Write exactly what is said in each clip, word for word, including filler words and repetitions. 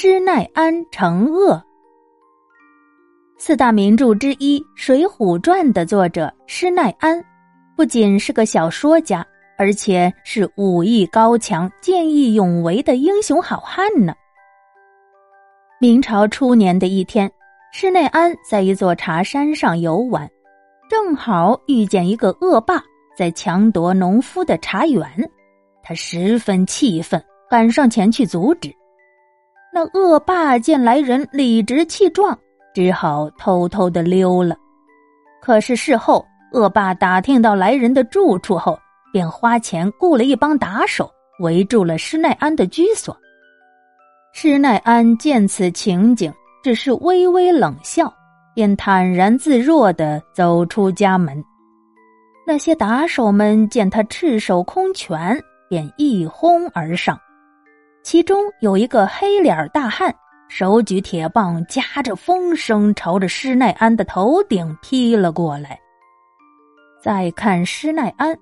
施耐庵惩恶。四大名著之一《水浒传》的作者施耐庵，不仅是个小说家，而且是武艺高强、见义勇为的英雄好汉呢。明朝初年的一天，施耐庵在一座茶山上游玩，正好遇见一个恶霸在强夺农夫的茶园，他十分气愤，赶上前去阻止。那恶霸见来人理直气壮，只好偷偷地溜了。可是事后，恶霸打听到来人的住处后，便花钱雇了一帮打手，围住了施耐庵的居所。施耐庵见此情景，只是微微冷笑，便坦然自若地走出家门。那些打手们见他赤手空拳，便一哄而上。其中有一个黑脸大汉，手举铁棒，夹着风声朝着施耐庵的头顶劈了过来。再看施耐庵，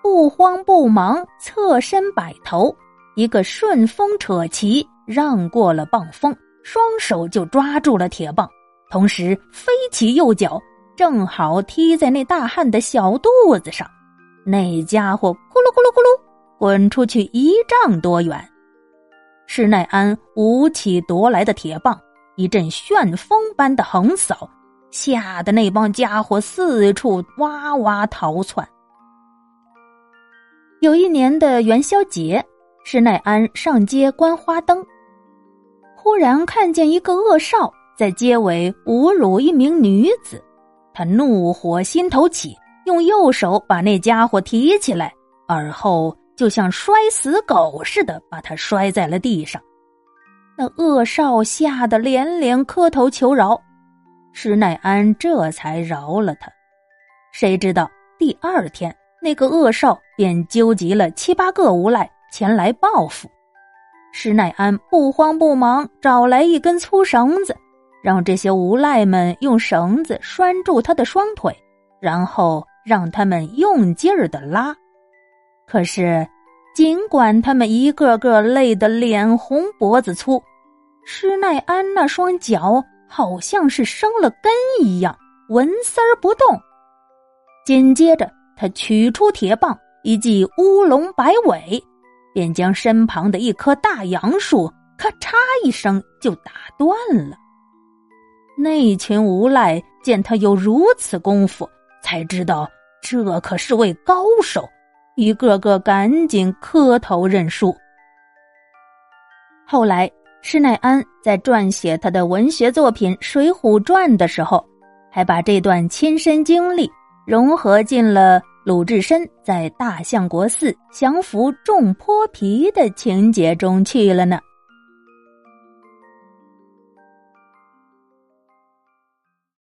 不慌不忙，侧身摆头，一个顺风扯旗，让过了棒风，双手就抓住了铁棒，同时飞起右脚，正好踢在那大汉的小肚子上。那家伙咕噜咕噜咕噜滚出去一丈多远。施耐庵舞起夺来的铁棒，一阵旋风般的横扫，吓得那帮家伙四处哇哇逃窜。有一年的元宵节，施耐庵上街观花灯，忽然看见一个恶少在街尾侮辱一名女子，他怒火心头起，用右手把那家伙提起来，而后就像摔死狗似的把他摔在了地上。那恶少吓得连连磕头求饶，施耐庵这才饶了他。谁知道第二天，那个恶少便纠集了七八个无赖前来报复。施耐庵不慌不忙，找来一根粗绳子，让这些无赖们用绳子拴住他的双腿，然后让他们用劲儿地拉。可是尽管他们一个个累得脸红脖子粗，施耐庵那双脚好像是生了根一样，纹丝儿不动。紧接着他取出铁棒，一记乌龙摆尾，便将身旁的一棵大杨树咔嚓一声就打断了。那群无赖见他有如此功夫，才知道这可是位高手，一个个赶紧磕头认输。后来施耐庵在撰写他的文学作品《水浒传》的时候，还把这段亲身经历融合进了鲁智深在大相国寺降服众泼皮的情节中去了呢。